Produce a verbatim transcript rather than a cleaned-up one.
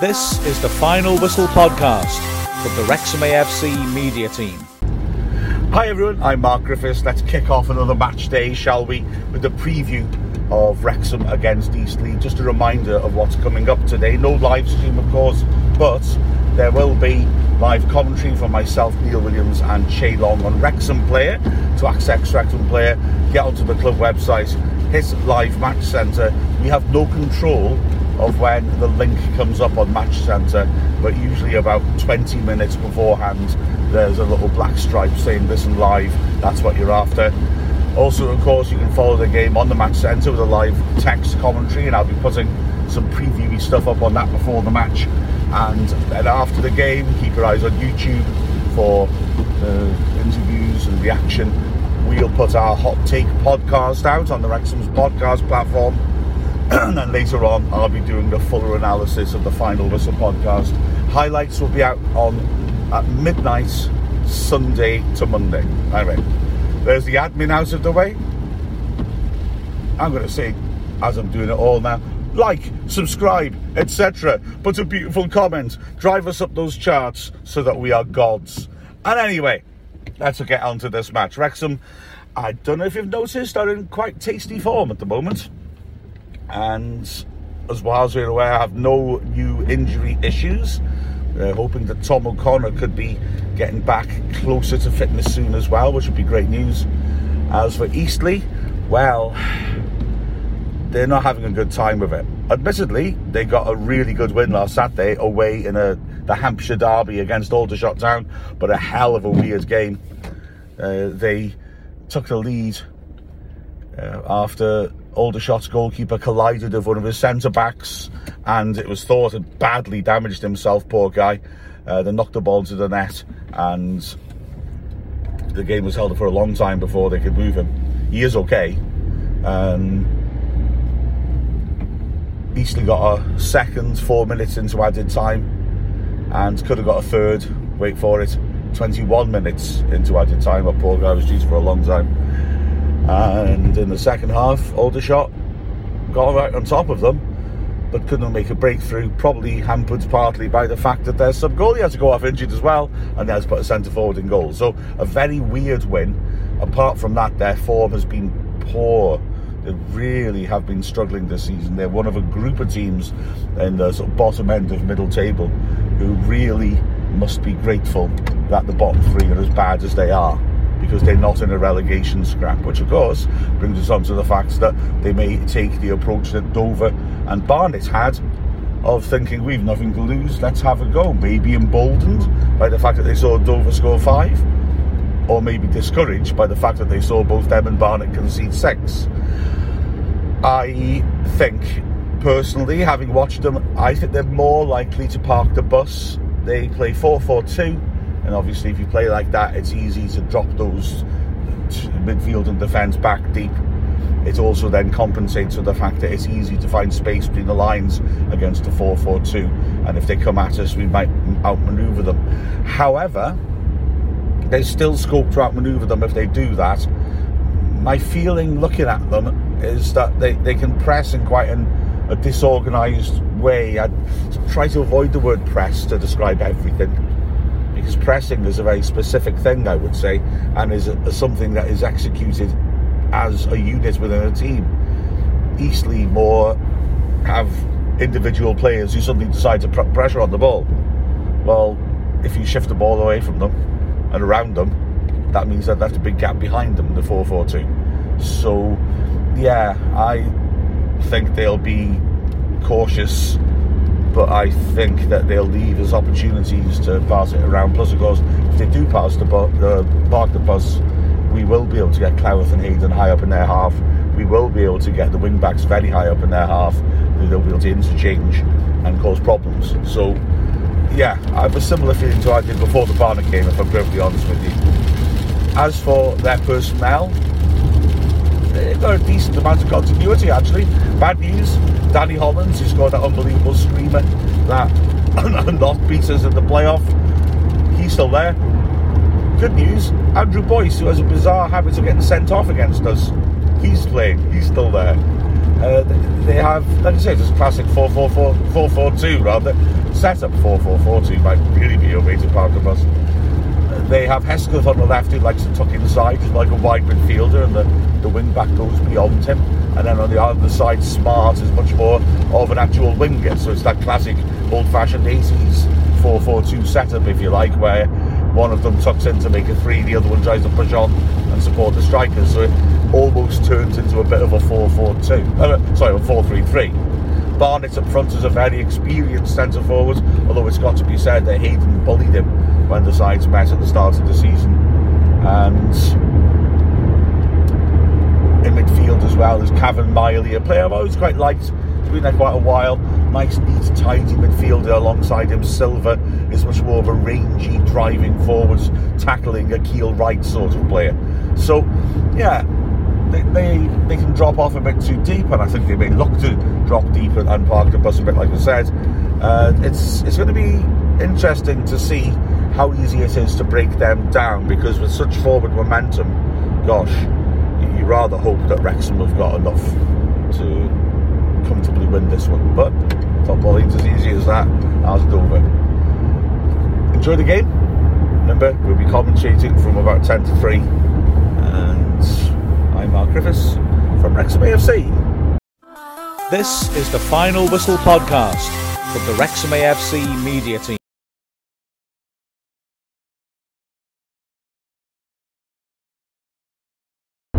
This is the Final Whistle Podcast from the Wrexham A F C media team. Hi everyone, I'm Mark Griffiths. Let's kick off another match day, shall we, with the preview of Wrexham against Eastleigh. Just a reminder of what's coming up today. No live stream, of course, but there will be live commentary from myself, Neil Williams, and Shay Long on Wrexham Player. To access Wrexham Player, get onto the club website, hit Live Match Centre. We have no control of when the link comes up on Match Centre, but usually about twenty minutes beforehand there's a little black stripe saying listen live, that's what you're after. Also, of course, you can follow the game on the Match Centre with a live text commentary, and I'll be putting some previewy stuff up on that before the match. And then after the game, keep your eyes on YouTube for uh, interviews and reaction. We'll put our Hot Take podcast out on the Wrexham's podcast platform. And then later on, I'll be doing the fuller analysis of the Final Whistle podcast. Highlights will be out on at midnight, Sunday to Monday. Anyway, there's the admin out of the way. I'm going to say, as I'm doing it all now, like, subscribe, et cetera. Put a beautiful comment. Drive us up those charts so that we are gods. And anyway, let's get on to this match. Wrexham, I don't know if you've noticed, are in quite tasty form at the moment. And as far as we're aware, I have no new injury issues. We're hoping that Tom O'Connor could be getting back closer to fitness soon as well, which would be great news. As for Eastleigh, well, they're not having a good time with it. Admittedly, they got a really good win last Saturday away in a, the Hampshire derby against Aldershot Town, but a hell of a weird game. Uh, they took the lead uh, after Aldershot's goalkeeper collided with one of his centre-backs, and it was thought had badly damaged himself, poor guy. Uh, they knocked the ball into the net, and the game was held up for a long time before they could move him. He is okay. Um, Eastleigh got a second, four minutes into added time, and could have got a third, wait for it, twenty-one minutes into added time. But poor guy was due for a long time. And in the second half, Aldershot got right on top of them, but couldn't make a breakthrough, probably hampered partly by the fact that their sub-goalie had to go off injured as well, and they had to put a centre-forward in goal. So a very weird win. Apart from that, their form has been poor. They really have been struggling this season. They're one of a group of teams in the sort of bottom end of middle table who really must be grateful that the bottom three are as bad as they are, because they're not in a relegation scrap, which of course brings us on to the fact that they may take the approach that Dover and Barnett had of thinking we've nothing to lose, let's have a go. Maybe emboldened by the fact that they saw Dover score five, or maybe discouraged by the fact that they saw both them and Barnett concede six. I think, personally, having watched them, I think they're more likely to park the bus. They play four four two. And obviously, if you play like that, it's easy to drop those midfield and defence back deep. It also then compensates for the fact that it's easy to find space between the lines against a four four two. And if they come at us, we might outmanoeuvre them. However, there's still scope to outmanoeuvre them if they do that. My feeling looking at them is that they, they can press in quite an, a disorganised way. I try to avoid the word press to describe everything, because pressing is a very specific thing, I would say, and is a, something that is executed as a unit within a team. Eastleigh more have individual players who suddenly decide to put pressure on the ball. Well, if you shift the ball away from them and around them, that means that left a big gap behind them, the four four two. So, yeah, I think they'll be cautious, but I think that they'll leave us opportunities to pass it around. Plus, of course, if they do pass the bu- uh, park the bus, we will be able to get Clouth and Hayden high up in their half. We will be able to get the wing-backs very high up in their half. They'll be able to interchange and cause problems. So, yeah, I have a similar feeling to I did before the Barnet game, if I'm perfectly honest with you. As for their personnel, they've got a decent amount of continuity, actually. Bad news, Danny Hollins, who scored that unbelievable screamer that knocked beaters in the playoff, he's still there. Good news, Andrew Boyce, who has a bizarre habit of getting sent off against us, he's playing, he's still there. Uh, they have, like I say, this classic four four two, rather. set up four four four two might really be your way to park the bus. They have Hesketh on the left, who likes to tuck inside, he's like a wide midfielder, and the, the wing-back goes beyond him. And then on the other side, Smart is much more of an actual winger, so it's that classic old-fashioned eighties four four two setup, if you like, where one of them tucks in to make a three, the other one tries to push on and support the strikers, so it almost turns into a bit of a four four two, uh, sorry, a four three three. Barnett up front is a very experienced centre-forward, although it's got to be said that Hayden bullied him when the sides met at the start of the season. And in midfield as well is Cavan Miley, a player I've always quite liked, he's been there quite a while. Nice, neat, tidy midfielder. Alongside him, Silver is much more of a rangy, driving forwards, tackling a keel right sort of player. So, yeah, they, they they can drop off a bit too deep, and I think they may look to drop deep and, and park the bus a bit, like I said. Uh, it's it's going to be interesting to see how easy it is to break them down, because with such forward momentum, gosh, you rather hope that Wrexham have got enough to comfortably win this one, but football ain't as easy as that as Dover. Enjoy the game. Remember, we'll be commentating from about ten to three, and I'm Mark Griffiths from Wrexham A F C. This is the Final Whistle podcast from the Wrexham A F C media team.